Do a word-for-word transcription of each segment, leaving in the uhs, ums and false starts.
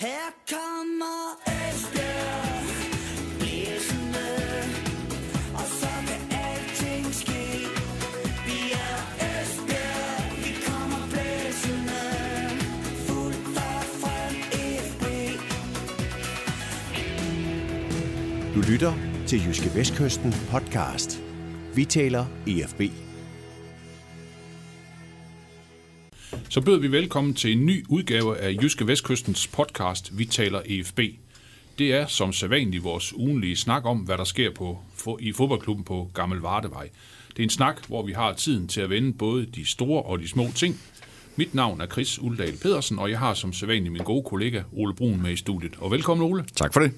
Her kommer Esbjerg, blæsende, og så kan alting ske. Vi er Esbjerg, vi kommer blæsende, fuldt for frem F B. Du lytter til Jyske Vestkysten podcast. Vi taler E F B. Så byder vi velkommen til en ny udgave af Jyske Vestkystens podcast, Vi taler E F B. Det er som sædvanligt vores ugenlige snak om, hvad der sker på, i fodboldklubben på Gammel Vardevej. Det er en snak, hvor vi har tiden til at vende både de store og de små ting. Mit navn er Chris Uldal Pedersen, og jeg har som sædvanligt min gode kollega Ole Brun med i studiet. Og velkommen, Ole. Tak for det.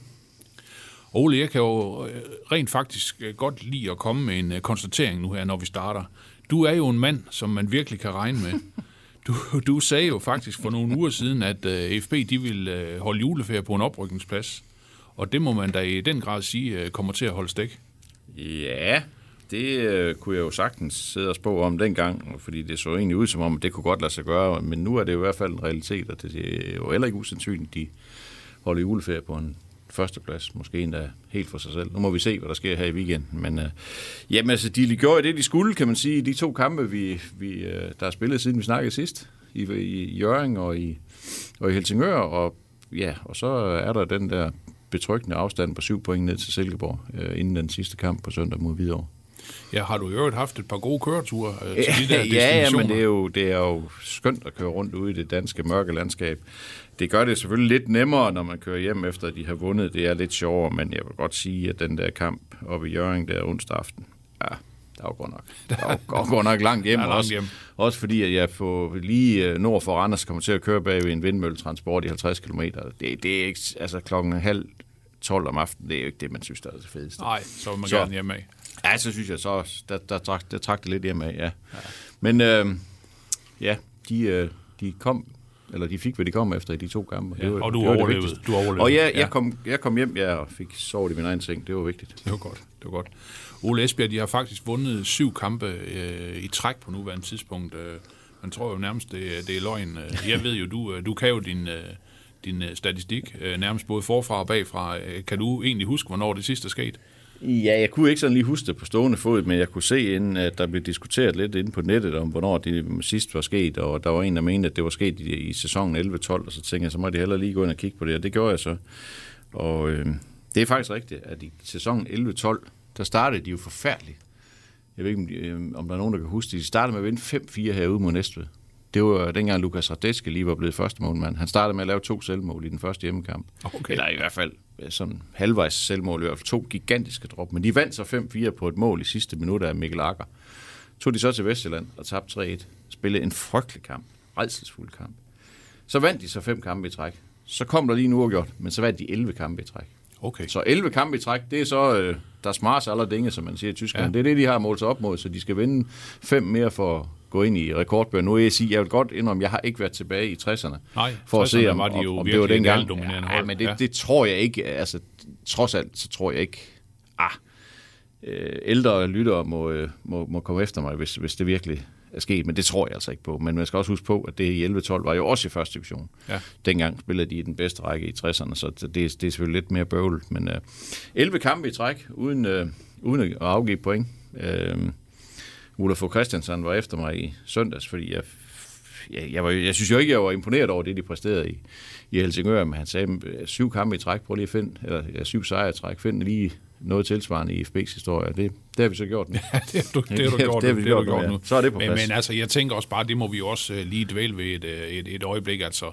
Ole, jeg kan jo rent faktisk godt lide at komme med en konstatering nu her, når vi starter. Du er jo en mand, som man virkelig kan regne med. Du, du sagde jo faktisk for nogle uger siden, at øh, F B de ville øh, holde juleferie på en oprykningsplads. Og det må man da i den grad sige øh, kommer til at holde stik. Ja, det øh, kunne jeg jo sagtens sidde og spå om dengang, fordi det så egentlig ud som om, at det kunne godt lade sig gøre. Men nu er det jo i hvert fald en realitet, og det er jo heller ikke usandsynligt, de holder juleferie på en førsteplads, måske endda helt for sig selv. Nu må vi se, hvad der sker her i weekenden. Men øh, jamen, altså, de gjorde det, de skulle, kan man sige, de to kampe, vi, vi, der er spillet, siden vi snakkede sidst, i, i Hjørring og i, og i Helsingør. Og, ja, og så er der den der betryggende afstand på syv point ned til Silkeborg, øh, inden den sidste kamp på søndag mod Hvidovre. Ja, har du i øvrigt haft et par gode køreture øh, til de der destinationer? Ja, men det er, jo, det er jo skønt at køre rundt ude i det danske mørke landskab. Det gør det selvfølgelig lidt nemmere, når man kører hjem efter, at de har vundet. Det er lidt sjovere, men jeg vil godt sige, at den der kamp oppe i Hjørring der onsdag aften, ja, der var godt nok, der var godt nok langt hjem. Også, hjem. Også fordi, at jeg får lige nord for Randers kommer til at køre bag ved en vindmølletransport i halvtreds kilometer. Det, det er ikke, altså klokken halv tolv om aftenen, det er jo ikke det, man synes, der er det fedeste. Nej, så vil man så, gerne hjem af. Ja, så synes jeg så, der, der, trak, der trak det lidt hjem af, ja. ja. Men øh, ja, de, øh, de kom... eller de fik, hvad de kom efter i de to kampe. Ja, og du overlevede. du overlevede. Og jeg, jeg, kom, jeg kom hjem, jeg fik sovet i min egen seng. Det var vigtigt. Det var godt. Det var godt. Ole Esbjerg, de har faktisk vundet syv kampe øh, i træk på nuværende tidspunkt. Øh, man tror jo nærmest, det, det er løgn. Jeg ved jo, du, du kan jo din, øh, din statistik øh, nærmest både forfra og bagfra. Kan du egentlig huske, hvornår det sidste skete? Ja, jeg kunne ikke sådan lige huske det på stående fod, men jeg kunne se, inden, at der blev diskuteret lidt inde på nettet om, hvornår det sidst var sket, og der var en, der mente, at det var sket i, i sæsonen elleve tolv, og så tænkte jeg, så må de hellere lige gå ind og kigge på det, og det gjorde jeg så. Og øh, det er faktisk rigtigt, at i sæsonen elleve tolv, der startede de jo forfærdeligt. Jeg ved ikke, om der er nogen, der kan huske det. De startede med at vinde fem fire herude mod Næstved. Det var dengang Lukas Radeske lige var blevet første målmand. Han startede med at lave to selvmål i den første hjemmekamp. Okay. Eller i hvert fald sådan halvvejs selvmål, i hvert fald to gigantiske drop. Men de vandt så fem fire på et mål i sidste minut af Mikkel Aager. Tog de så til Vestjylland og tabte tre et. Spillede en frygtelig kamp. Rædselsfuld kamp. Så vandt de så fem kampe i træk. Så kom der lige en uafgjort, men så vandt de elleve kampe i træk. Okay. Så elleve kampe i træk, det er så øh, der smars aller dinge, som man siger i Tyskland. Ja. Det er det, de har målt sig op mod, så de skal vinde fem mere for... gå ind i rekordbøger. Nu vil jeg sige, jeg vil godt indrømme, jeg har ikke været tilbage i tresserne. Nej, for tresserne at se, om, var de jo om, virkelig en aldominerende hold. Ja, men det, ja. det tror jeg ikke. Altså, trods alt, så tror jeg ikke. Ah, ældre lyttere må, må, må komme efter mig, hvis, hvis det virkelig er sket. Men det tror jeg altså ikke på. Men man skal også huske på, at det i elleve tolv var jo også i første division. Ja. Dengang spillede de i den bedste række i tresserne, så det, det er selvfølgelig lidt mere bøvlet. Men uh, elleve kampe i træk, uden, uh, uden at afgive point. Uh, Olafur Christiansen var efter mig i søndags, fordi jeg, jeg, jeg, var, jeg synes jo ikke, jeg var imponeret over det, de præsterede i, i Helsingør, men han sagde, syv kampe i træk, prøv lige at finde, eller ja, syv sejre i træk, find lige noget tilsvarende i F B's historie, og det, det har vi så gjort nu. Ja, det har du, det har du gjort, det, det, det, det har du gjort nu. Ja. Så er det på plads. Men, men altså, jeg tænker også bare, det må vi også lige dvæle ved et, et, et øjeblik, altså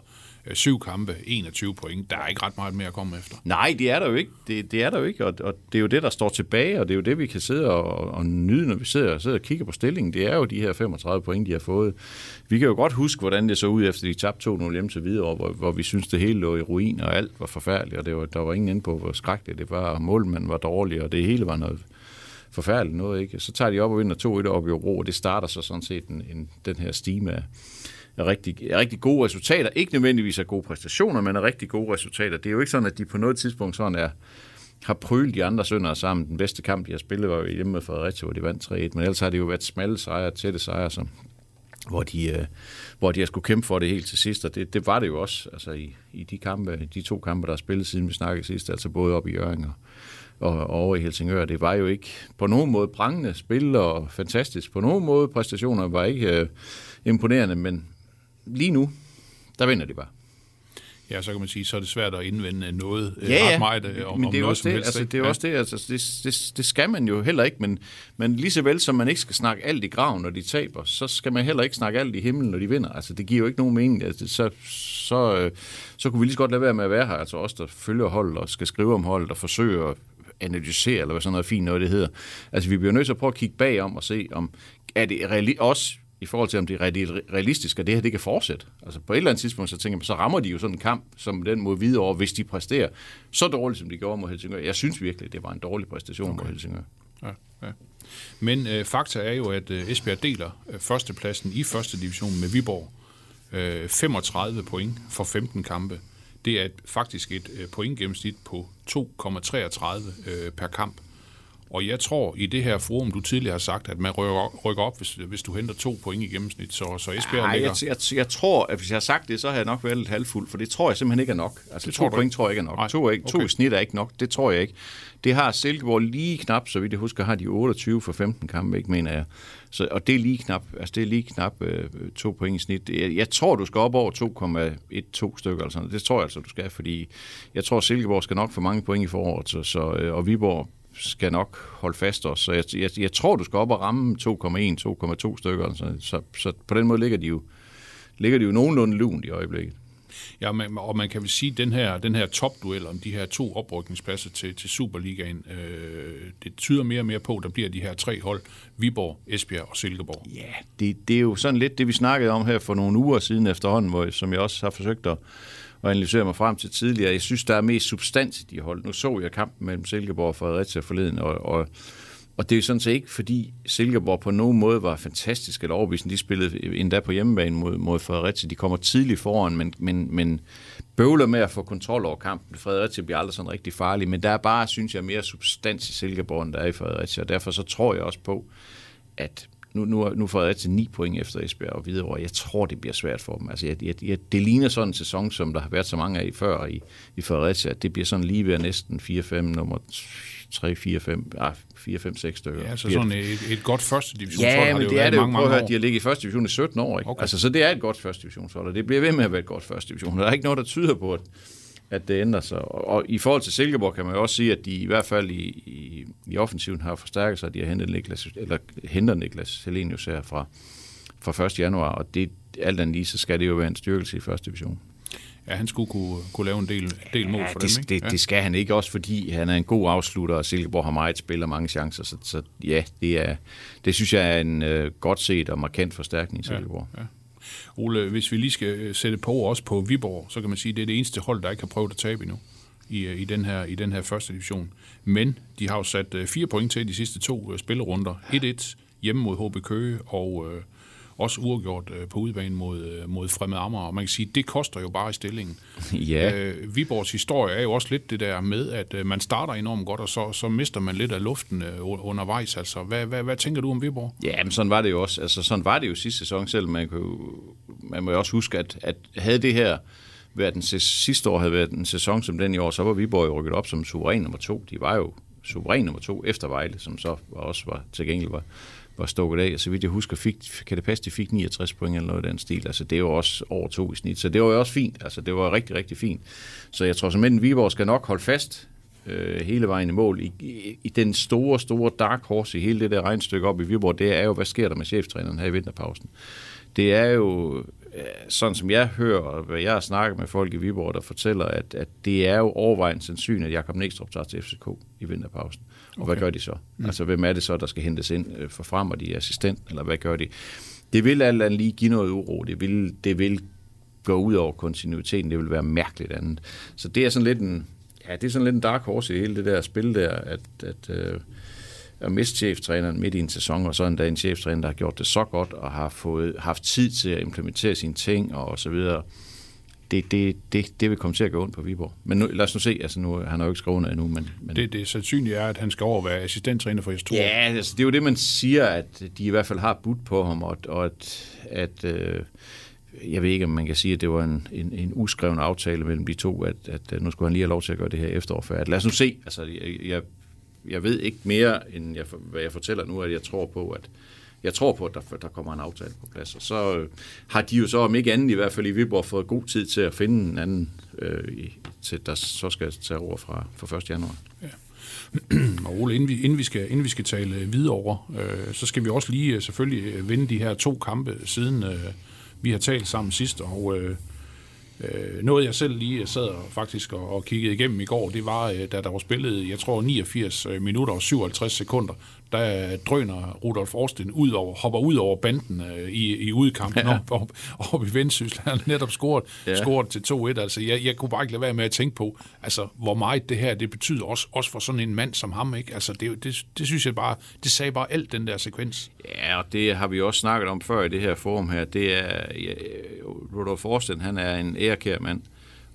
syv kampe, enogtyve point, der er ikke ret meget mere at komme efter. Nej, det er der jo ikke, det, det er der jo ikke, og, og det er jo det, der står tilbage, og det er jo det, vi kan sidde og, og nyde, når vi sidder, sidder og kigger på stillingen, det er jo de her femogtredive point, de har fået. Vi kan jo godt huske, hvordan det så ud, efter de tabte to nul hjem til Hvidovre, hvor, hvor vi synes det hele lå i ruin, og alt var forfærdeligt, og det var, der var ingen inde på, hvor skrækkeligt det var, og målmanden var dårlig, og det hele var noget forfærdeligt noget, ikke? Så tager de op og vinder to et op i Ro, og det starter så sådan set en, en, den her stime af Er rigtig, er rigtig gode resultater. Ikke nødvendigvis er gode præstationer, men er rigtig gode resultater. Det er jo ikke sådan, at de på noget tidspunkt sådan er, har prylet de andre sønder sammen. Den bedste kamp, de har spillet, var jo hjemme med Fredericia, hvor de vandt tre et, men ellers har det jo været smalle sejre, tætte sejre, som, hvor de, øh, hvor de har skulle kæmpe for det helt til sidst, og det, det var det jo også, altså i, i de kampe, de to kampe, der er spillet siden vi snakkede sidst, altså både op i Hjørring og, og, og over i Helsingør, det var jo ikke på nogen måde prangende spil og fantastisk, på nogen måde præstationer var ikke øh, imponerende, men lige nu, der vinder de bare. Ja, så kan man sige, så er det svært at indvende noget ja, ja. ret meget øh, om, men det er om noget som det, helst. Altså, det er jo ja. også det, altså, det, det, det skal man jo heller ikke, men, men lige så vel som man ikke skal snakke alt i graven, når de taber, så skal man heller ikke snakke alt i himlen, når de vinder. Altså, det giver jo ikke nogen mening. Altså, så, så, øh, så kunne vi lige så godt lade være med at være her. Altså os, der følger holdet og skal skrive om holdet og forsøge at analysere, eller hvad sådan noget fint noget, det hedder. Altså, vi bliver nødt til at prøve at kigge bagom og se, om er det reali- også... i forhold til, om det er realistisk, og det her, det kan fortsætte. Altså på et eller andet tidspunkt, så tænker man, så rammer de jo sådan en kamp, som den mod Hvidovre, hvis de præsterer så dårligt, som de gjorde mod Helsingør. Jeg synes virkelig, det var en dårlig præstation okay. mod Helsingør. Ja, ja. Men øh, fakta er jo, at øh, Esbjerg deler øh, førstepladsen i første division med Viborg. Øh, femogtredive point for femten kampe. Det er faktisk et øh, pointgennemsnit på to komma treogtredive øh, per kamp. Og jeg tror, i det her forum, du tidligere har sagt, at man rykker, rykker op, hvis, hvis du henter to point i gennemsnit, så, så Esbjerg Ej, ligger... Jeg, jeg, jeg tror, at hvis jeg har sagt det, så har jeg nok været lidt halvfuld, for det tror jeg simpelthen ikke er nok. Altså to point tror jeg ikke er nok. Ej, to, er ikke, okay. to i snit er ikke nok, det tror jeg ikke. Det har Silkeborg lige knap, så vidt jeg husker, har de otteogtyve for femten kampe, ikke, mener jeg. Så, og det er lige knap, altså det er lige knap øh, to point i snit. Jeg, jeg tror, du skal op over to komma tolv stykker eller sådan. Det tror jeg altså, du skal, fordi jeg tror, Silkeborg skal nok få mange point i foråret, så, så, øh, og Viborg skal nok holde fast også. Så jeg, jeg, jeg tror, du skal op og ramme to komma en til to komma to stykker. Så, så, så på den måde ligger de jo, ligger de jo nogenlunde lunt i øjeblikket. Ja, man, og man kan vel sige, at den her, den her topduel om de her to oprykningspladser til, til Superligaen, øh, det tyder mere og mere på, at der bliver de her tre hold, Viborg, Esbjerg og Silkeborg. Ja, det, det er jo sådan lidt det, vi snakkede om her for nogle uger siden efterhånden, hvor, som jeg også har forsøgt at og analyserer mig frem til tidligere. Jeg synes, der er mest substans i de hold. Nu så jeg kampen mellem Silkeborg og Fredericia forleden, og, og, og det er jo sådan set ikke, fordi Silkeborg på nogen måde var fantastisk eller overbevisende. De spillede endda på hjemmebane mod, mod Fredericia. De kommer tidligt foran, men, men, men bøvler med at få kontrol over kampen. Fredericia bliver aldrig sådan rigtig farlig, men der er bare, synes jeg, mere substans i Silkeborg, end der er i Fredericia, og derfor så tror jeg også på, at Nu, nu, nu får jeg til ni point efter Esbjerg og Hvidovre. Jeg tror, det bliver svært for dem. Altså, jeg, jeg, det ligner sådan en sæson, som der har været så mange af før i, i Fredericia. Det bliver sådan lige ved næsten fire fem, nummer tre fire fem, ah, fire fem seks stykker. Ja, så sådan et, et godt første divisionshold. Ja, men det, det er det jo. Mange, mange prøv at høre, de har ligget i første division i sytten år. Ikke? Okay. Altså, så det er et godt første divisionshold, og det bliver ved med at være et godt første division. Der er ikke noget, der tyder på, at, at det ændrer sig. Og, og i forhold til Silkeborg kan man jo også sige, at de i hvert fald i, i, i offensiven har forstærket sig, at de har hentet Niklas, eller henter Niklas Hellenius her fra, fra første januar, og det, alt andet lige, så skal det jo være en styrkelse i første division. Ja, han skulle kunne, kunne lave en del, del mål ja, for det, dem, ikke? Det, ja, det skal han ikke, også fordi han er en god afslutter, og Silkeborg har meget spil og mange chancer, så, så ja, det, er, det synes jeg er en øh, godt set og markant forstærkning i Silkeborg. Ja, ja. Ole, hvis vi lige skal sætte på også på Viborg, så kan man sige, at det er det eneste hold, der ikke har prøvet at tabe endnu i, i, den, her, i den her første division. Men de har jo sat fire point til de sidste to spillerunder. et et hjemme mod H B Køge, og øh, også uafgjort øh, på udebane mod, mod Fremad Amager. Og man kan sige, at det koster jo bare i stillingen. Ja. Øh, Viborgs historie er jo også lidt det der med, at øh, man starter enormt godt, og så, så mister man lidt af luften øh, undervejs. Altså, hvad, hvad, hvad tænker du om Viborg? Ja, men sådan var det jo også. Altså, sådan var det jo sidste sæson, selvom man kunne... Man må jo også huske, at, at havde det her været den sidste år, havde været en sæson som den i år, så var Viborg jo rykket op som suveræn nummer to. De var jo suveræn nummer to efter Vejle, som så også var til gengæld var, var stukket af. Så vidt jeg husker, fik, kan det passe, de fik niogtres point eller noget af den stil. Altså det var også over to i snit, så det var jo også fint. Altså det var rigtig, rigtig fint. Så jeg tror simpelthen, Viborg skal nok holde fast øh, hele vejen i mål. I, i, I den store, store dark horse i hele det der regnstykke op i Viborg, det er jo, hvad sker der med cheftræneren her i vinterpausen? Det er jo, sådan som jeg hører, og hvad jeg snakker med folk i Viborg, der fortæller, at, at det er jo overvejende sandsynligt, at Jakob Næstrup tager til F C K i vinterpausen. Og okay. Hvad gør de så? Mm. Altså, hvem er det så, der skal hentes ind for frem, og de er assistent, eller hvad gør de? Det vil alt andet lige give noget uro. Det vil, det vil gå ud over kontinuiteten. Det vil være mærkeligt andet. Så det er sådan lidt en, ja, det er sådan lidt en dark horse i hele det der spil der, at... at øh, at miste cheftræneren midt i en sæson, og så en dag en cheftræner, der har gjort det så godt, og har fået, haft tid til at implementere sine ting, og så videre. det, det, det, det vil komme til at gå ondt på Viborg. Men nu, lad os nu se, altså nu, han har jo ikke skrevet noget endnu. Men, men... Det, det sandsynlige er, at han skal over være assistenttræner for Historien. Ja, altså, det er jo det, man siger, at de i hvert fald har budt på ham, og, og at, at øh, jeg ved ikke, om man kan sige, at det var en, en, en uskreven aftale mellem de to, at, at nu skulle han lige have lov til at gøre det her efterår før. At lad os nu se, altså jeg, jeg, jeg ved ikke mere, end jeg, hvad jeg fortæller nu, at jeg tror på, at Jeg tror på, at der, der kommer en aftale på plads, og så øh, har de jo så, om ikke andet i hvert fald i Viborg, fået god tid til at finde en anden, øh, i, til, der så skal tage over fra, fra første januar. Ja. Og Ole, inden vi, inden vi skal, inden vi skal tale videre over, øh, så skal vi også lige selvfølgelig vinde de her to kampe, siden øh, vi har talt sammen sidst, og øh, øh, noget jeg selv lige sad og, faktisk og, og kiggede igennem i går, det var, øh, da der var spillet, jeg tror, niogfirs minutter og syvoghalvtreds sekunder, der drøner Rudolf Forsten ud over, hopper ud over banden øh, i, i udkampen, ja. op, op, op i Vendsyssel. Han netop scoret, ja. scoret til to et. Altså, jeg, jeg kunne bare ikke lade være med at tænke på, altså, hvor meget det her, det betyder også, også for sådan en mand som ham, ikke? Altså, det, det, det synes jeg bare, det sagde bare alt, den der sekvens. Ja, og det har vi også snakket om før i det her forum her. Det er, ja, Rudolf Forsten, han er en ærekær mand,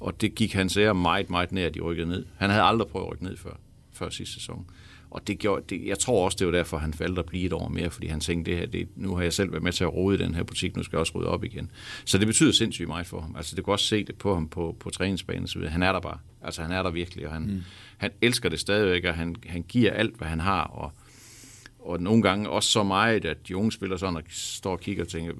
og det gik hans ære meget, meget nær, at de rykkede ned. Han havde aldrig prøvet at rykke ned før, før sidste sæson. Og det gjorde, det, jeg tror også, det var derfor, han faldt at blive et år mere, fordi han tænkte, det her, det, nu har jeg selv været med til at rode i den her butik, nu skal jeg også rode op igen. Så det betyder sindssygt meget for ham. Altså, det kunne også se det på ham på, på træningsbanen, så han er der bare. Altså, han er der virkelig, og han, mm. han elsker det stadigvæk, og han, han giver alt, hvad han har, og, og nogle gange også så meget, at de unge spillere sådan, og står og kigger og tænker,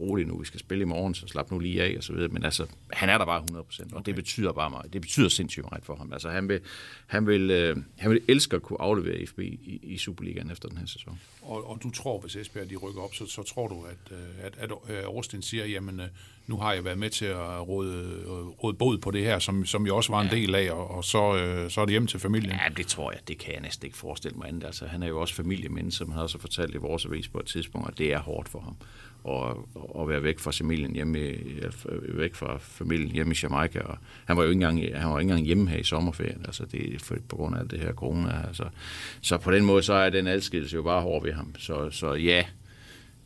roligt nu, vi skal spille i morgen, så slap nu lige af, og så videre. Men altså, han er der bare hundrede procent, og det betyder bare meget. Det betyder sindssygt meget for ham. Altså, han vil, han vil, øh, han vil elske at kunne aflevere F B i, i Superligaen efter den her sæson. Og, og du tror, hvis Esbjerg de rykker op, så, så tror du, at, at, at, at Årsten siger, jamen, nu har jeg været med til at råde, råde bod på det her, som, som jeg også var en ja. del af, og, og så, øh, så er det hjem til familien. Ja, det tror jeg. Det kan jeg næsten ikke forestille mig andet. Altså, han er jo også familiemænd, som han også fortalt i vores avis på et tidspunkt, og det er hårdt for ham. Og, og være væk fra familien hjemme i, væk fra familien hjemme i Jamaica, og han var jo ikke engang, han var ikke engang hjemme her i sommerferien, altså det for, på grund af det her corona, altså så på den måde så er den adskillelse jo bare hård ved ham, så så ja,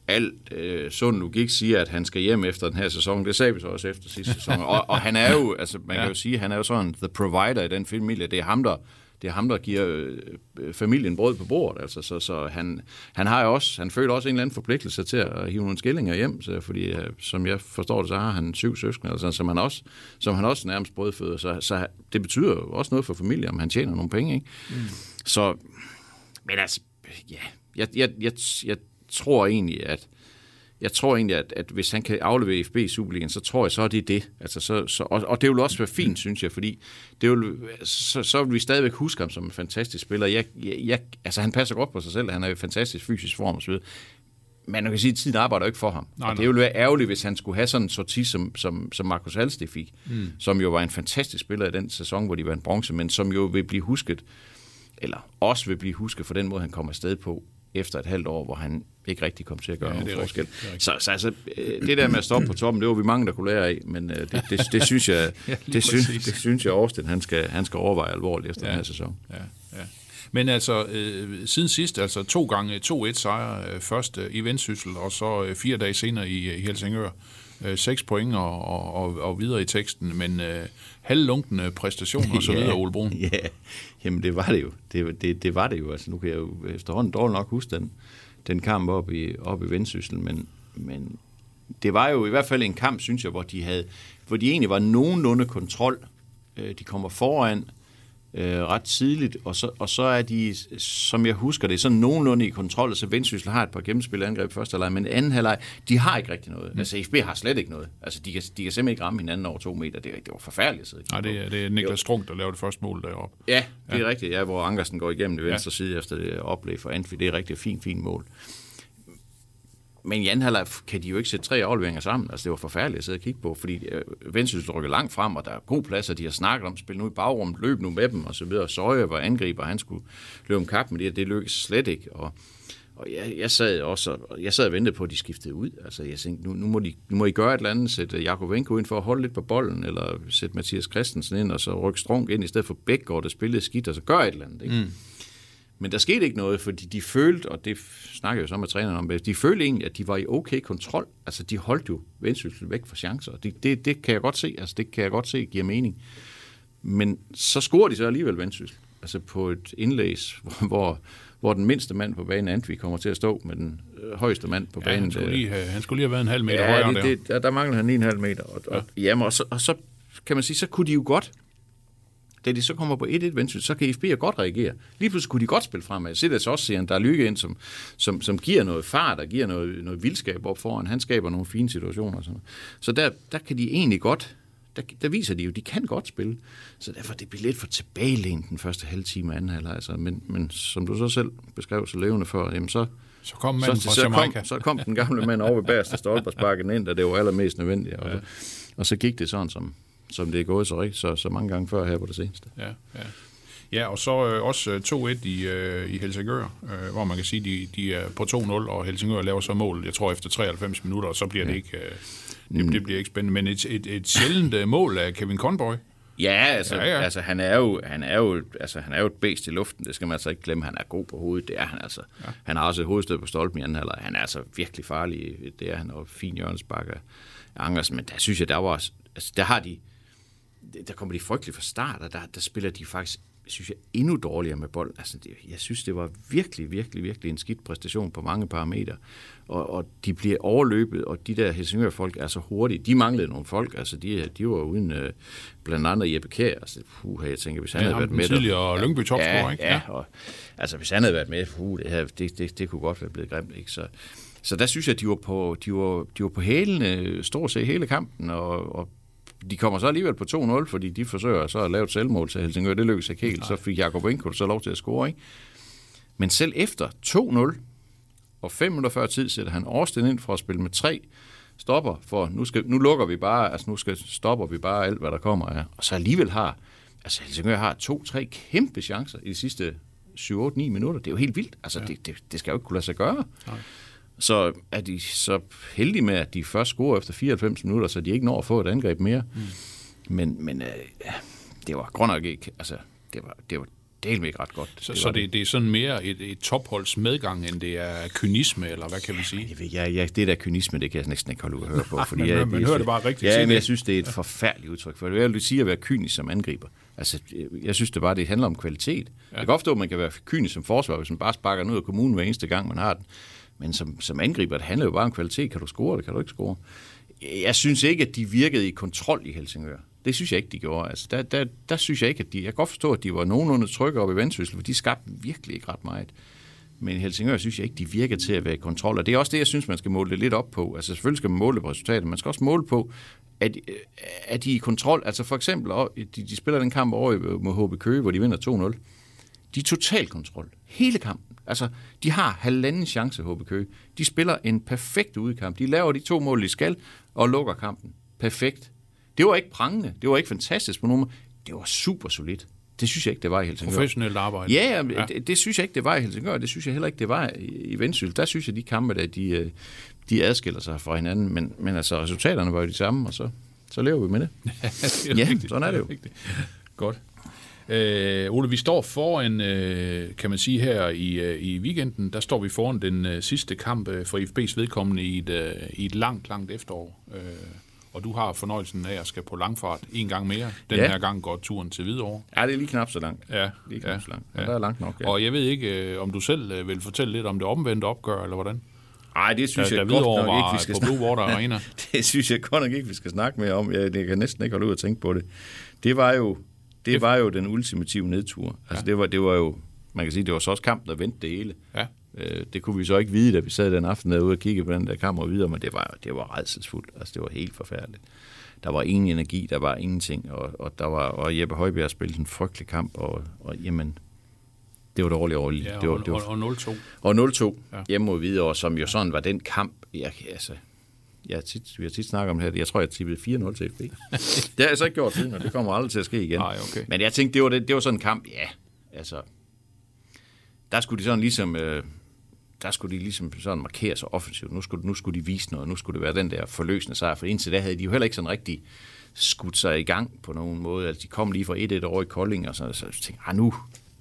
alt øh, sund logik siger, at han skal hjem efter den her sæson. Det sagde vi så også efter sidste sæson, og, og han er jo, altså man ja. kan jo sige, han er jo sådan the provider i den familie. Det er ham der Det er ham, der giver familien brød på bordet, altså, så, så han, han har jo også, han føler også en eller anden forpligtelse til at hive nogle skillinger hjem, så, fordi som jeg forstår det, så har han syv søskende, altså, som, han også, som han også nærmest brødføder, så, så det betyder jo også noget for familien, om han tjener nogle penge, ikke? Mm. Så, men altså, ja, jeg, jeg, jeg, jeg tror egentlig, at Jeg tror egentlig, at, at hvis han kan aflevere F B i Superligaen, så tror jeg, så er det det. Altså, så, så, og, og det vil også være fint, synes jeg, fordi det vil, så, så vil vi stadigvæk huske ham som en fantastisk spiller. Jeg, jeg, jeg, altså, han passer godt på sig selv, han er i fantastisk fysisk form og så videre. Men man kan sige, at tiden arbejder ikke for ham. Nej, og det ville være ærgerligt, hvis han skulle have sådan en sorti, som, som, som Markus Halsted fik, mm. som jo var en fantastisk spiller i den sæson, hvor de var en bronze, men som jo vil blive husket, eller også vil blive husket for den måde, han kommer afsted på, efter et halvt år, hvor han ikke rigtig kom til at gøre ja, nogen forskel. Rigtigt, så, så altså, det der med at stoppe på toppen, det var vi mange, der kunne lære af, men det, det, det, det synes jeg, ja, det, synes, det synes jeg Årsten, han skal, han skal overveje alvorligt efter ja, den her sæson. Ja, ja. Men altså, øh, siden sidst, altså to gange to et sejre, øh, først øh, i Vendsyssel, og så øh, fire dage senere i, i Helsingør. Øh, seks point og, og, og, og videre i teksten, men øh, halvlunkende præstationer og så videre, Ole Brun. Ja, yeah. Jamen det var det jo. Det, det, det var det jo. Altså nu kan jeg jo efterhånden dårligt nok huske den, den kamp op i, op i Vendsyssel, men, men det var jo i hvert fald en kamp, synes jeg, hvor de havde, hvor de egentlig var nogenlunde kontrol. De kommer foran øh, ret tidligt, og så, og så er de, som jeg husker det, så nogenlunde i kontrol, så Vendsyssel har et par gennemspillerangreb i første halvleg, men anden halvleg, de har ikke rigtig noget. Mm. Altså, F B har slet ikke noget. Altså, de kan, de kan simpelthen ikke ramme hinanden over to meter. Det, det var forfærdeligt at sidde. Nej, det er, det er Niklas Strunk, der laver det første mål deroppe. Ja, det ja. er rigtigt. Ja, hvor Ankersen går igennem det venstre ja. side efter det oplæg for Anfi. Det er rigtig fint, fint mål. Men i anden halvleg kan de jo ikke sætte tre afleveringer sammen. Altså, det var forfærdeligt at sidde og kigge på, fordi Vendsyssel rykker langt frem, og der er god plads, og de har snakket om, spil nu i bagrummet, løb nu med dem, og så videre. Søje var angriber, han skulle løbe om kap med det, og det lykkedes slet ikke. Og, og jeg, jeg sad også, og jeg sad og ventede på, at de skiftede ud. Altså, jeg tænkte, nu, nu, må, de, nu må I gøre et eller andet, sætte Jakob Venko ind for at holde lidt på bolden, eller sætte Mathias Christensen ind, og så rykke Strunk ind, i stedet for Bækgaard, der spillede skidt, og så gør et eller andet, ikke? Mm. Men der skete ikke noget, fordi de følte, og det snakker jeg jo så med træneren om, de følte egentlig, at de var i okay kontrol. Altså, de holdt jo Vendsyssel væk fra chancer. Det, det, det kan jeg godt se, altså det kan jeg godt se giver mening. Men så scorer de så alligevel Vendsyssel. Altså på et indlæs, hvor, hvor, hvor den mindste mand på banen, Antwi, kommer til at stå med den højeste mand på ja, banen. Han skulle, lige have, han skulle lige have været en halv meter ja, højere det, der. Det, der. Der mangler han en halv meter. Og, og, ja. Jamen, og, så, og så kan man sige, så kunne de jo godt, da de så kommer på et et Vendsyssel, så kan F B A'er godt reagere. Lige pludselig kunne de godt spille fremad. Se det så også, siger der er Lykke ind, som, som, som giver noget fart, der giver noget, noget vildskab op foran. Han skaber nogle fine situationer. Og sådan. Så der, der kan de egentlig godt, der, der viser de jo, de kan godt spille. Så derfor det bliver lidt for tilbagelænt den første halve time af anden halvleg. Altså. Men, men som du så selv beskrev så levende før, jamen så, så, kom, manden så, så, så, kom, så kom den gamle mand over ved bagerste stolpe og sparkede den ind, og det var allermest nødvendigt. Og, ja. og, og så gik det sådan som... som det er gået så, så, så mange gange før her på det seneste. Ja, ja. ja og så øh, også to et i, øh, i Helsingør, øh, hvor man kan sige, at de, de er på to nul, og Helsingør laver så mål, jeg tror, efter treoghalvfems minutter, og så bliver ja. det ikke øh, det, det bliver ikke spændende. Men et, et, et sjældent mål af Kevin Conboy. Ja, altså, ja, ja. altså han er jo han er jo altså han er jo et bæst i luften. Det skal man altså ikke glemme. Han er god på hovedet. Det er han altså. Ja. Han har også et hovedstød på stolpen i anden halvleg. Han er altså virkelig farlig. Det er han og fin hjørnesparker Ankersen, men der synes jeg der var altså, der har de der kommer de frygteligt fra start, og der, der spiller de faktisk, synes jeg, endnu dårligere med bold. Altså, det, jeg synes, det var virkelig, virkelig, virkelig en skidt præstation på mange parametre. Og, og de bliver overløbet, og de der Helsingør-folk er så hurtige. De manglede nogle folk, altså de, de var uden øh, blandt andet Jeppe Kjær. Altså, puh, jeg tænker, hvis han ja, havde været med... tidligere Lyngby topscorer, ikke? Ja, ja. Og, altså, hvis han havde været med, puh, det, her, det, det, det kunne godt være blevet grimt, ikke? Så... Så der synes jeg, de var på, de var, de var på hælene, stort set hele kampen, og, og de kommer så alligevel på to nul, fordi de forsøger så at lave et selvmål til Helsingør. Det lykkes ikke helt. Nej. Så fik Jakob Enkold så lov til at score, ikke? Men selv efter to nul og fem minutter før tid sætter han Årsten ind for at spille med tre stopper, for nu, skal, nu lukker vi bare, altså nu skal, stopper vi bare alt, hvad der kommer af. Og så alligevel har, altså Helsingør har to-tre kæmpe chancer i de sidste syv otte ni minutter. Det er jo helt vildt. Altså ja. det, det, det skal jo ikke kunne lade sig gøre. Nej. Så er de så heldige med, at de først scorer efter fireoghalvfems minutter, så de ikke når at få et angreb mere. Mm. Men, men øh, det var grund nok ikke, altså, det var, det var delvis ikke ret godt. Så det, så det, det er sådan mere et, et topholds medgang, end det er kynisme, eller hvad kan ja, man sige? Men, ja, ja, det der kynisme, det kan jeg næsten ikke holde ud at høre på. Fordi man, jeg, man, man jeg, hører jeg, det bare rigtigt. Ja, men jeg synes, det er et forfærdeligt udtryk. For det vil jeg sige at være kynisk som angriber. Altså, jeg synes det bare, det handler om kvalitet. Ja. Jeg kan godt forstå, at man kan være kynisk som forsvar, hvis man bare sparker ned af kommunen hver eneste gang, man har den. Men som, som angriber, det handler jo bare om kvalitet. Kan du score, eller kan du ikke score? Jeg synes ikke, at de virkede i kontrol i Helsingør. Det synes jeg ikke, de gjorde. Altså, der, der, der synes jeg ikke, at de... Jeg kan godt forstå, at de var nogenlunde trygge oppe i Vendsyssel, for de skabte virkelig ikke ret meget. Men i Helsingør synes jeg ikke, de virkede til at være i kontrol. Og det er også det, jeg synes, man skal måle det lidt op på. Altså selvfølgelig skal man måle på resultatet. Man skal også måle på, at, at de er i kontrol. Altså for eksempel, de, de spiller den kamp over mod H B Køge, hvor de vinder to nul. De er total kontrol. Hele kampen. Altså, de har halvanden chance, H B Køge. De spiller en perfekt udkamp. De laver de to mål, de skal, og lukker kampen. Perfekt. Det var ikke prangende. Det var ikke fantastisk på nogen. Det var super solidt. Det synes jeg ikke, det var i Helsingør. Professionelt arbejde. Ja, ja. Det, det synes jeg ikke, det var i Helsingør. Det synes jeg heller ikke, det var i, i Vendsyssel. Der synes jeg, de kampe, der, de, de adskiller sig fra hinanden. Men, men altså, resultaterne var jo de samme, og så, så lever vi med det. det ja, vigtigt. Sådan er det jo. Det er godt. Øh, Ole, vi står foran, øh, kan man sige her i, øh, i weekenden, der står vi foran den øh, sidste kamp øh, for I F B's vedkommende i et, øh, i et langt, langt efterår. Øh, og du har fornøjelsen af at skal på langfart en gang mere. Den ja. her gang går turen til Hvidovre. Ja, det er lige knap så langt. Ja, lige knap ja, så langt. Ja. Der er langt nok. Ja. Og jeg ved ikke, øh, om du selv øh, vil fortælle lidt om det omvendte opgør, eller hvordan? Nej, det synes da, jeg da godt nok ikke, vi skal på Blue Water Arena. Det synes jeg godt nok ikke, vi skal snakke mere om. Jeg, jeg kan næsten ikke holde ud at tænke på det. Det var jo... Det var jo den ultimative nedtur. Altså ja. det, var, det var jo, man kan sige, det var så også kampen, der vendte det hele. Ja. Øh, det kunne vi så ikke vide, da vi sad den aften derude og kiggede på den der kamera videre, men det var, det var rædselsfuldt. Altså det var helt forfærdeligt. Der var ingen energi, der var ingenting, og, og, der var, og Jeppe Højbjerg spillede en frygtelig kamp, og, og jamen, det var dårligt overligt. Ja, og, det var, det var, og, og nul to. Og nul to ja. hjemme mod Hvidovre, som jo sådan var den kamp, jeg altså... Jeg har tit, vi har tit snakket om det her. Jeg tror, jeg tippede fire nul til F B. Det har jeg så ikke gjort siden, og det kommer aldrig til at ske igen. Ej, okay. Men jeg tænkte, det var, det, det var sådan en kamp, ja, altså, der skulle de sådan ligesom, øh, der skulle de ligesom sådan markere sig offensivt. Nu skulle, nu skulle de vise noget, nu skulle det være den der forløsende sejr, for indtil da havde de jo heller ikke sådan rigtig skudt sig i gang på nogen måde. Altså, de kom lige fra et et over i Kolding, og så, så tænkte jeg, ah, nu,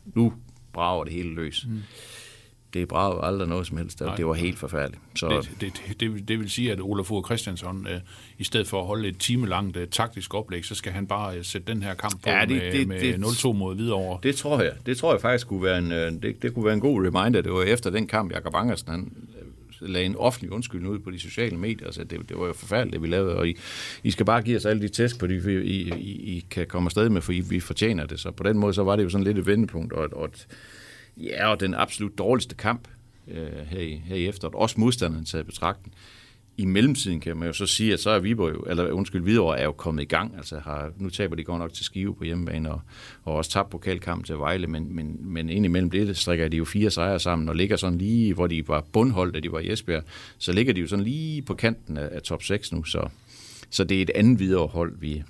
nu brager det hele løs. Mm. Det brager aldrig noget som helst. Nej. Det var helt forfærdeligt. Så det, det, det, det vil sige, at Olafur Christiansen, øh, i stedet for at holde et timelangt øh, taktisk oplæg, så skal han bare øh, sætte den her kamp på ja, det, med, det, med det, nul to mod Hvidovre. Det tror jeg. Det tror jeg faktisk kunne være en, øh, det, det kunne være en god reminder. Det var efter den kamp, Jakob Ankersen, han lagde en offentlig undskyldning ud på de sociale medier, så det, det var jo forfærdeligt, det vi lavede, og I, I skal bare give os alle de tæsk på det, I, I, I kan komme afsted med, for I, vi fortjener det. Så på den måde, så var det jo sådan lidt et vendepunkt, og, og, ja, og den absolut dårligste kamp øh, her, i, her i efteråret, også modstanderen taget i betragtning. I mellemtiden kan man jo så sige, at så er Viborg jo, eller undskyld, Hvidovre er jo kommet i gang, altså har, nu taber de godt nok til Skive på hjemmebane, og, og også tabt pokalkamp til Vejle, men, men, men indimellem det strikker de jo fire sejre sammen, og ligger sådan lige, hvor de var bundholdt, da de var i Esbjerg, så ligger de jo sådan lige på kanten af, af top seks nu, så... Så det er et andet Hvidovre hold, vi,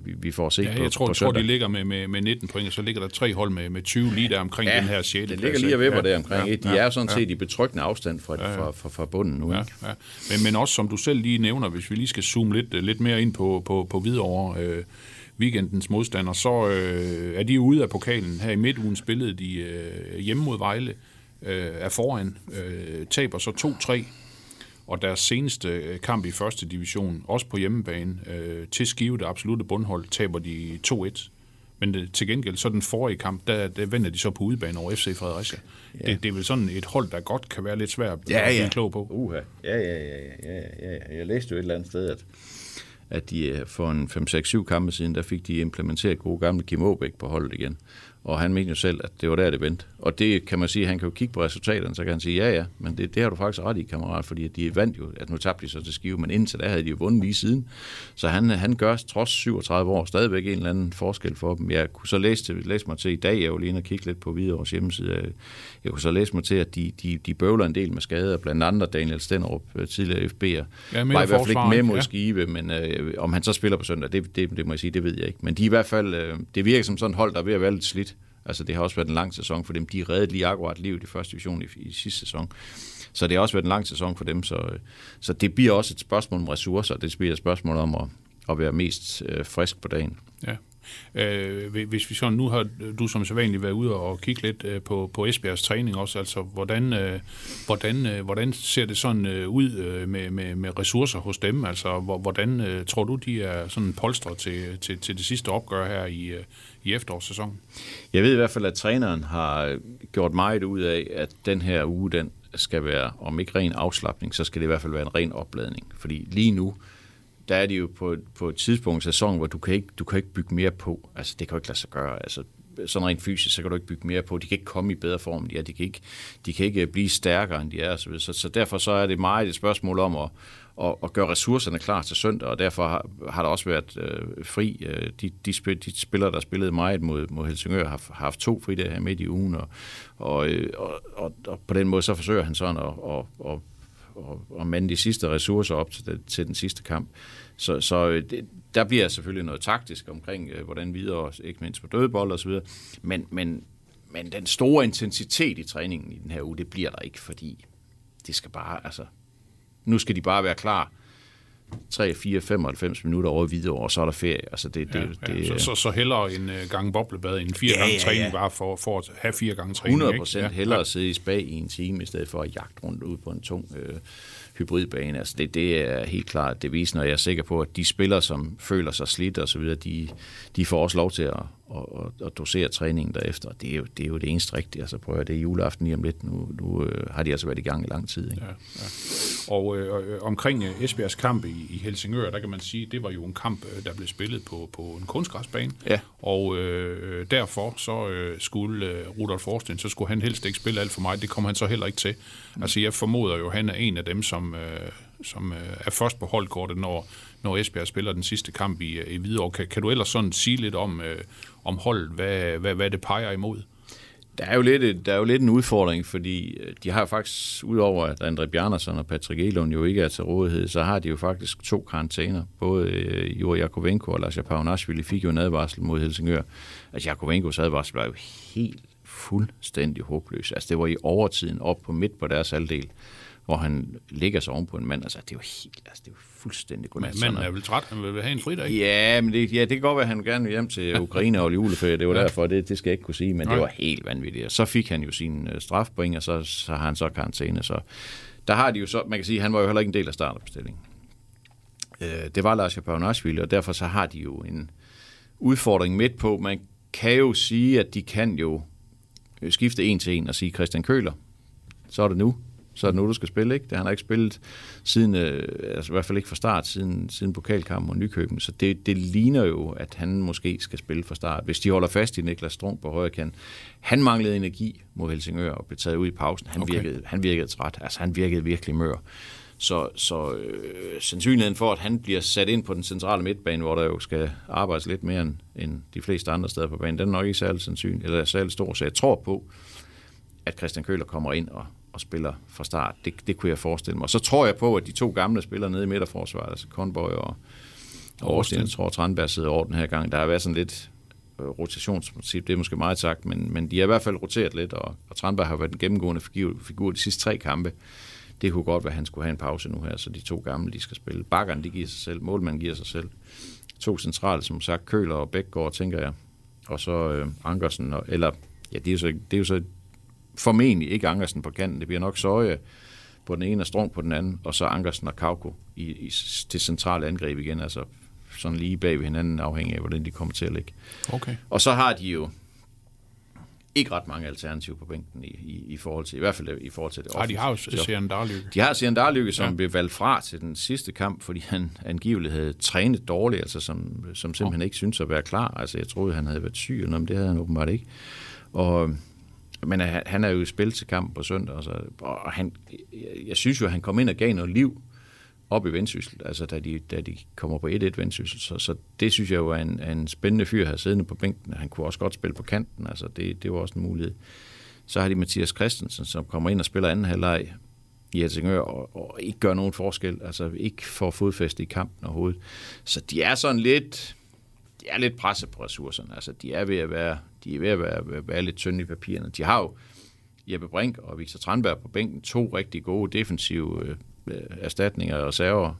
vi, vi får set ja, på. Jeg tror, på jeg tror de ligger med, med, med nitten point, og så ligger der tre hold med, med tyve lige der omkring ja, den her sjette. Det ligger lige og vipper ja, der omkring. Ja, de ja, er sådan ja. set i betryggende afstand fra, ja, ja. fra, fra, fra bunden nu. Ja, ja. Men, men også, som du selv lige nævner, hvis vi lige skal zoome lidt, lidt mere ind på, på, på Hvidovre øh, weekendens modstander, så øh, er de ude af pokalen. Her i midtugen spillede de øh, hjemme mod Vejle, øh, er foran, øh, taber så to tre. Og deres seneste kamp i første division, også på hjemmebane, øh, til Skive, der absolutte bundhold, taber de to et. Men det, til gengæld, så den forrige kamp, der, der vender de så på udebane over F C Fredericia. Ja. Det, det er vel sådan et hold, der godt kan være lidt svært ja, at blive ja. klog på. Uha. Ja, ja, ja, ja, ja, ja. Jeg læste jo et eller andet sted, at, at de for en fem seks syv kampe siden, der fik de implementeret gode gamle Kim Aabæk på holdet igen. Og han mente jo selv, at det var der, det vendte. Og det kan man sige, han kan jo kigge på resultaterne, så kan han sige, ja, ja, men det, det har du faktisk ret i, kammerat, fordi de vandt jo, at nu tabte de så til Skive, men indtil da havde de jo vundet lige siden. Så han, han gør trods syvogtredive år stadigvæk en eller anden forskel for dem. Jeg kunne så læse, til, læse mig til i dag, jeg er jo lige inde og kigge lidt på Hvidovres hjemmeside, jeg kunne så læse mig til, at de, de, de bøvler en del med skader, blandt andet Daniel Stenrup, tidligere F B'er, ja, var i hvert fald ikke med mod ja. Skive, men øh, om han så spiller på søndag, det, det, det må jeg sige, det ved jeg ikke. Men de i hvert fald, øh, det virker som sådan hold, der er ved at være lidt slidt. Altså det har også været en lang sæson for dem. De reddede lige akkurat livet i første division i, i sidste sæson. Så det har også været en lang sæson for dem. Så, så det bliver også et spørgsmål om ressourcer. Det bliver et spørgsmål om at, at være mest øh, frisk på dagen. Ja. Øh, hvis vi sådan, nu har du som sædvanligt været ude og kigge lidt øh, på, på Esbjergs træning også. Altså hvordan, øh, hvordan, øh, hvordan ser det sådan øh, ud øh, med, med, med ressourcer hos dem? Altså hvor, hvordan øh, tror du, de er sådan polstret til, til, til det sidste opgør her i øh, i efterårssæsonen? Jeg ved i hvert fald, at træneren har gjort meget ud af, at den her uge, den skal være, om ikke ren afslapning, så skal det i hvert fald være en ren opladning. Fordi lige nu, der er det jo på, på et tidspunkt i sæsonen, hvor du kan, ikke, du kan ikke bygge mere på. Altså, det kan jo ikke lade sig gøre. Altså, sådan rent fysisk, så kan du ikke bygge mere på. De kan ikke komme i bedre form, de er. De kan ikke, de kan ikke blive stærkere, end de er. Så, så, så derfor så er det meget et spørgsmål om at og gøre ressourcerne klar til søndag, og derfor har, har der også været øh, fri. De, de, spil, de spillere, der spillede meget mod, mod Helsingør, har, har haft to fri der her midt i ugen, og, og, og, og, og på den måde så forsøger han sådan at, at, at, at mande de sidste ressourcer op til, det, til den sidste kamp. Så, så det, der bliver selvfølgelig noget taktisk omkring, hvordan videre, ikke mindst på dødebold og så videre, men, men, men den store intensitet i træningen i den her uge, det bliver der ikke, fordi det skal bare, altså nu skal de bare være klar tre, fire, femoghalvfems minutter over Hvidovre, og så er der ferie. Altså det, det, ja, ja. Det, så, så, så hellere en gang boblebad end fire ja, gange ja, træning, ja. Bare for, for at have fire gange træning. hundrede procent ja. Hellere at sidde i spa i en time, i stedet for at jagte rundt ud på en tung øh, hybridbane. Altså det, det er helt klart devisen, og jeg er sikker på, at de spillere, som føler sig slidt og så videre, de, de får også lov til at, at, at, at dosere træningen derefter. Det er jo det, er jo det eneste rigtige. Altså prøver det er juleaften lige om lidt. Nu, nu øh, har de altså været i gang i lang tid. Ikke? Ja, ja. Og øh, omkring Esbjergs kamp i, i Helsingør, der kan man sige, det var jo en kamp, der blev spillet på, på en kunstgræsbane. Ja. Og øh, derfor så øh, skulle øh, Rudolf Forsten, så skulle han helst ikke spille alt for meget. Det kom han så heller ikke til. Altså jeg formoder jo, han er en af dem, som som er først på holdkortet, når, når Esbjerg spiller den sidste kamp i, i Hvidovre. Kan, kan du ellers sådan sige lidt om, øh, om holdet, hvad, hvad, hvad det peger imod? Der er, jo lidt, der er jo lidt en udfordring, fordi de har faktisk, udover at André Bjarnason og Patrick Elund jo ikke er til rådighed, så har de jo faktisk to karantæner. Både øh, Juri Jakovenko og Lars-Japarunas fik jo en advarsel mod Helsingør. Altså Jakovenkos advarsel var jo helt fuldstændig håbløs. Altså det var i overtiden op på midt på deres halvdel, hvor han ligger sig ovenpå en mand, altså det er jo helt, altså det er jo fuldstændig gået. Men manden er vel træt, han vil have en fridag. Ja, men det, ja, det kan godt være, at han gerne vil hjem til Ukraine og juleferie, det var ja. derfor, det, det skal jeg ikke kunne sige, men Nej. det var helt vanvittigt. Og så fik han jo sin uh, strafpoint, og så, så har han så karantæne, så der har de jo så, man kan sige, at han var jo heller ikke en del af startopstillingen. Uh, det var Lars-Japarunas, og derfor så har de jo en udfordring midt på. Man kan jo sige, at de kan jo skifte en til en og sige, Christian Køhler, så er det nu. Så er det nu, du skal spille, ikke? Det han har ikke spillet siden, øh, altså i hvert fald ikke fra start, siden, siden pokalkampen mod Nykøben. Så det, det ligner jo, at han måske skal spille fra start. Hvis de holder fast i Niklas Strunk på højre kant. Han manglede energi mod Helsingør og blev taget ud i pausen. Han, okay. virkede, han virkede træt. Altså han virkede virkelig mør. Så, så øh, sandsynligheden for, at han bliver sat ind på den centrale midtbane, hvor der jo skal arbejdes lidt mere end, end de fleste andre steder på banen, den er nok ikke særlig sandsynlig, eller særlig stor. Så jeg tror på, at Christian Køhler kommer ind og og spiller fra start. Det, det kunne jeg forestille mig. Og så tror jeg på, at de to gamle spillere nede i midterforsvaret, altså Kornborg og Årsten, tror Tranberg sidder over den her gang. Der har været sådan lidt øh, rotationsprincip, det er måske meget sagt, men, men de har i hvert fald roteret lidt, og, og Tranberg har været en gennemgående figur de sidste tre kampe. Det kunne godt være, at han skulle have en pause nu her, så de to gamle, de skal spille. Bakkerne, de giver sig selv. Målmanden giver sig selv. To centrale, som sagt, Køhler og Bækgaard, tænker jeg. Og så øh, Ankersen, og, eller ja, det er jo så, det er jo så formentlig ikke Ankersen på kanten. Det bliver nok Søje på den ene og Strunk på den anden, og så Ankersen og Kauko i, i, til centrale angreb igen, altså sådan lige bag ved hinanden, afhængig af, hvordan de kommer til at ligge. Okay. Og så har de jo ikke ret mange alternativer på bænken i, i, i forhold til, i hvert fald i forhold til det offentlige. Ja, de har jo Søren Darlykke. De har Søren Darlykke, som ja. blev valgt fra til den sidste kamp, fordi han angiveligt havde trænet dårligt, altså som, som simpelthen oh. ikke syntes at være klar. Altså jeg troede, han havde været syg, men det havde han åbenbart ikke. Og men han er jo i spil til kampen på søndag, og, så, og han, jeg synes jo, at han kom ind og gav noget liv op i Vendsyssel, altså da de, da de kommer på et-et Vendsyssel, så, så det synes jeg jo er en, en spændende fyr her siddende på bænken. Han kunne også godt spille på kanten, altså det, det var også en mulighed. Så har de Mathias Christensen, som kommer ind og spiller anden halvleg i Helsingør, og, og ikke gør nogen forskel, altså ikke får fodfæste i kampen overhovedet. Så de er sådan lidt... De er lidt presset på ressourcerne, altså de er ved at være, de er ved at være, at være lidt tynde i papirerne. De har jo Jeppe Brink og Victor Tranberg på bænken, to rigtig gode defensive øh, erstatninger og reserver,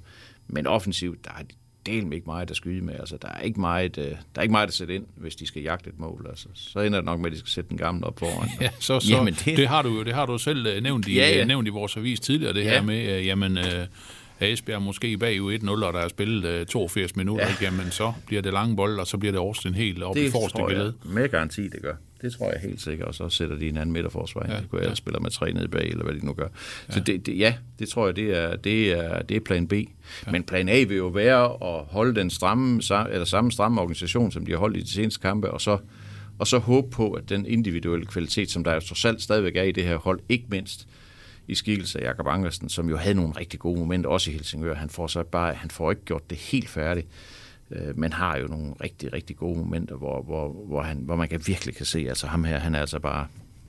men offensivt, der er delt ikke meget at skyde med, altså der er ikke meget, øh, der er ikke meget at sætte ind, hvis de skal jagte et mål, altså så ender det nok med, at de skal sætte den gamle op foran. Ja, så, så jamen, det... det har du jo, det har du selv nævnt i, ja, ja. nævnt i vores avis tidligere, det ja. her med, øh, jamen... Øh, Esbjerg måske bagud et nul, og der er spillet toogfirs minutter, ja. Jamen så bliver det lange bold, og så bliver det Årsten helt op det i forreste billede. Med garanti, det gør. Det tror jeg helt sikkert, og så sætter de en anden midterforsvar ind, ja, det kunne jeg ja. spiller med tre nede bag, eller hvad de nu gør. Ja. Så det, det, ja, det tror jeg, det er, det er, det er plan B. Ja. Men plan A vil jo være at holde den stramme, eller samme stramme organisation, som de har holdt i de seneste kampe, og så, og så håbe på, at den individuelle kvalitet, som der jo trods alt stadigvæk er i det her hold, ikke mindst, i skikkelse af Jakob Ankersen, som jo havde nogle rigtig gode momenter, også i Helsingør. Han får så bare, han får ikke gjort det helt færdigt, øh, men har jo nogle rigtig, rigtig gode momenter, hvor, hvor, hvor, han, hvor man kan virkelig kan se, altså ham her, han er altså bare,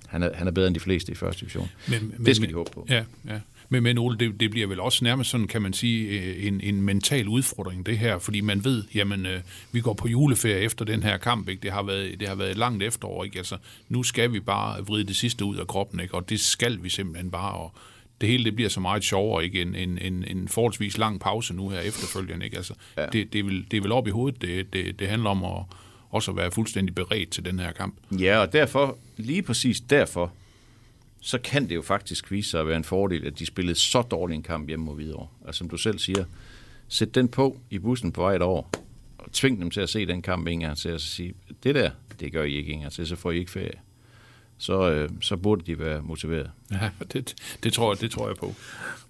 han er, han er bedre end de fleste i første division. Men, men, det skal de håbe på. Ja, ja. Men, men Ole, det, det bliver vel også nærmest sådan, kan man sige, en, en mental udfordring, det her. Fordi man ved, jamen, øh, vi går på juleferie efter den her kamp, ikke? Det har været, det har været langt efterår, ikke? Altså, nu skal vi bare vride det sidste ud af kroppen, ikke? Og det skal vi simpelthen bare. Og det hele, det bliver så meget sjovere, ikke? En, en, en, en forholdsvis lang pause nu her efterfølgende, ikke? Altså, ja. det, det, er vel, det er vel op i hovedet, det, det, det handler om at også at være fuldstændig beredt til den her kamp. Ja, og derfor, lige præcis derfor, så kan det jo faktisk vise sig at være en fordel, at de spillede så dårlig en kamp hjemme mod Hvidovre. Altså som du selv siger, sæt den på i bussen på vej derover, og tving dem til at se den kamp en gang til, og så sige, det der, det gør I ikke en gang til, så får I ikke ferie. Så, øh, så burde de være motiveret. Ja, det, det, tror jeg, det tror jeg på.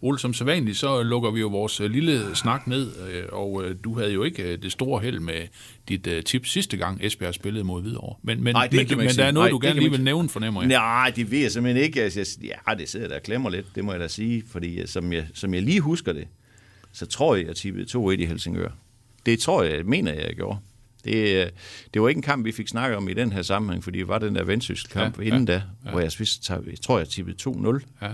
Ole, som så vanligt, så lukker vi jo vores lille snak ned, og du havde jo ikke det store held med dit uh, tip sidste gang, Esbjerg spillede mod Hvidovre. Men, men, nej, men, men der er noget, nej, du gerne lige vil nævne, fornemmer jeg. Nej, det ved jeg simpelthen ikke. Altså, jeg, ja, det sidder der og klemmer lidt, det må jeg da sige, fordi som jeg, som jeg lige husker det, så tror jeg, jeg tippede to-et i Helsingør. Det tror jeg, mener jeg, jeg gjorde. Det, det var ikke en kamp, vi fik snakket om i den her sammenhæng, fordi det var den der Vendsysselkamp ja, inden ja, da, ja. hvor jeg, jeg tror, jeg tippede to-nul. Ja, ja,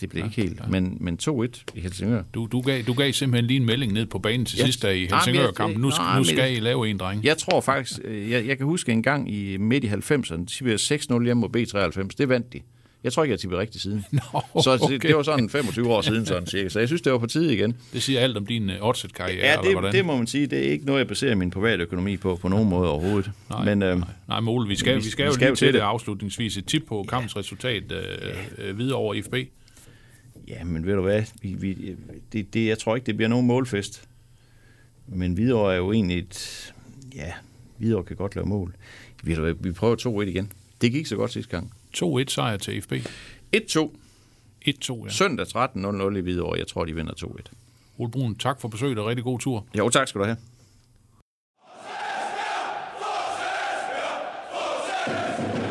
det blev ja, ikke helt, ja. men, men to-et i Helsingør. Du, du, gav, du gav simpelthen lige en melding ned på banen til ja. sidst i Helsingør-kampen. Nu, Nå, nu skal men, I lave en, dreng. Jeg tror faktisk, jeg, jeg kan huske en gang i midt i halvfemserne, tippede jeg seks-nul hjemme mod B treoghalvfems. Det vandt de. Jeg tror ikke, jeg tippede rigtigt siden. Nå, okay. Så det, det var sådan femogtyve år siden, sådan cirka. Så jeg synes, det var på tide igen. Det siger alt om din oddset-karriere, ja, det, eller hvordan? Det må man sige. Det er ikke noget, jeg baserer min private økonomi på, på nogen måde overhovedet. Nej, men, øh, nej. nej Mål, vi skal, vi, vi skal jo vi skal lige til det. det afslutningsvis. Et tip på kampens resultat øh, øh, videre over I F B. Ja, men ved du hvad? Vi, vi, det, det, jeg tror ikke, det bliver nogen målfest. Men Hvidovre er jo egentlig et... Ja, Hvidovre kan godt lave mål. Ved du hvad? Vi prøver to et igen. Det gik så godt sidste gang. to et sejr til F B. et to. et to, ja. Søndag tretten nul nul i Hvidovre. Jeg tror, de vinder to et. Ole Brun, tak for besøget og rigtig god tur. Jo, tak skal du have. Fortsæt, Esbjerg! Fortsæt, Esbjerg! Fortsæt!